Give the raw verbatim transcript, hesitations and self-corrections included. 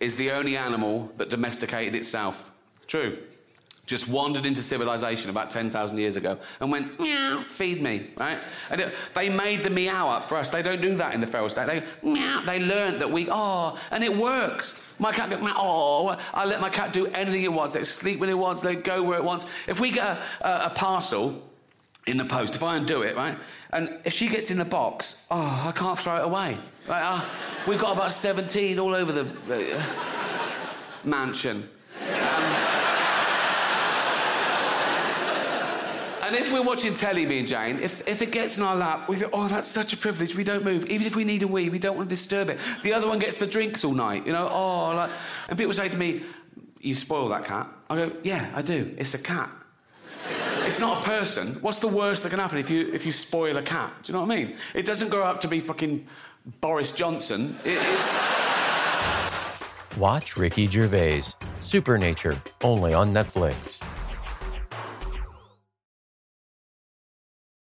is the only animal that domesticated itself. True. Just wandered into civilization about ten thousand years ago and went, meow, feed me, right? And it, they made the meow up for us. They don't do that in the feral state. They meow. They learned that we, oh, and it works. My cat goes, oh, I let my cat do anything it wants. Let it sleep when it wants, let it go where it wants. If we get a, a, a parcel in the post, if I undo it, right, and if she gets in the box, oh, I can't throw it away. Right? Uh, we've got about seventeen all over the uh, mansion. And if we're watching telly, me and Jane, if, if it gets in our lap, we think, oh, that's such a privilege, we don't move. Even if we need a wee, we don't want to disturb it. The other one gets the drinks all night, you know, oh, like... And people say to me, you spoil that cat. I go, yeah, I do. It's a cat. It's not a person. What's the worst that can happen if you if you spoil a cat? Do you know what I mean? It doesn't grow up to be fucking Boris Johnson. It, it's... Watch Ricky Gervais, Supernature, only on Netflix.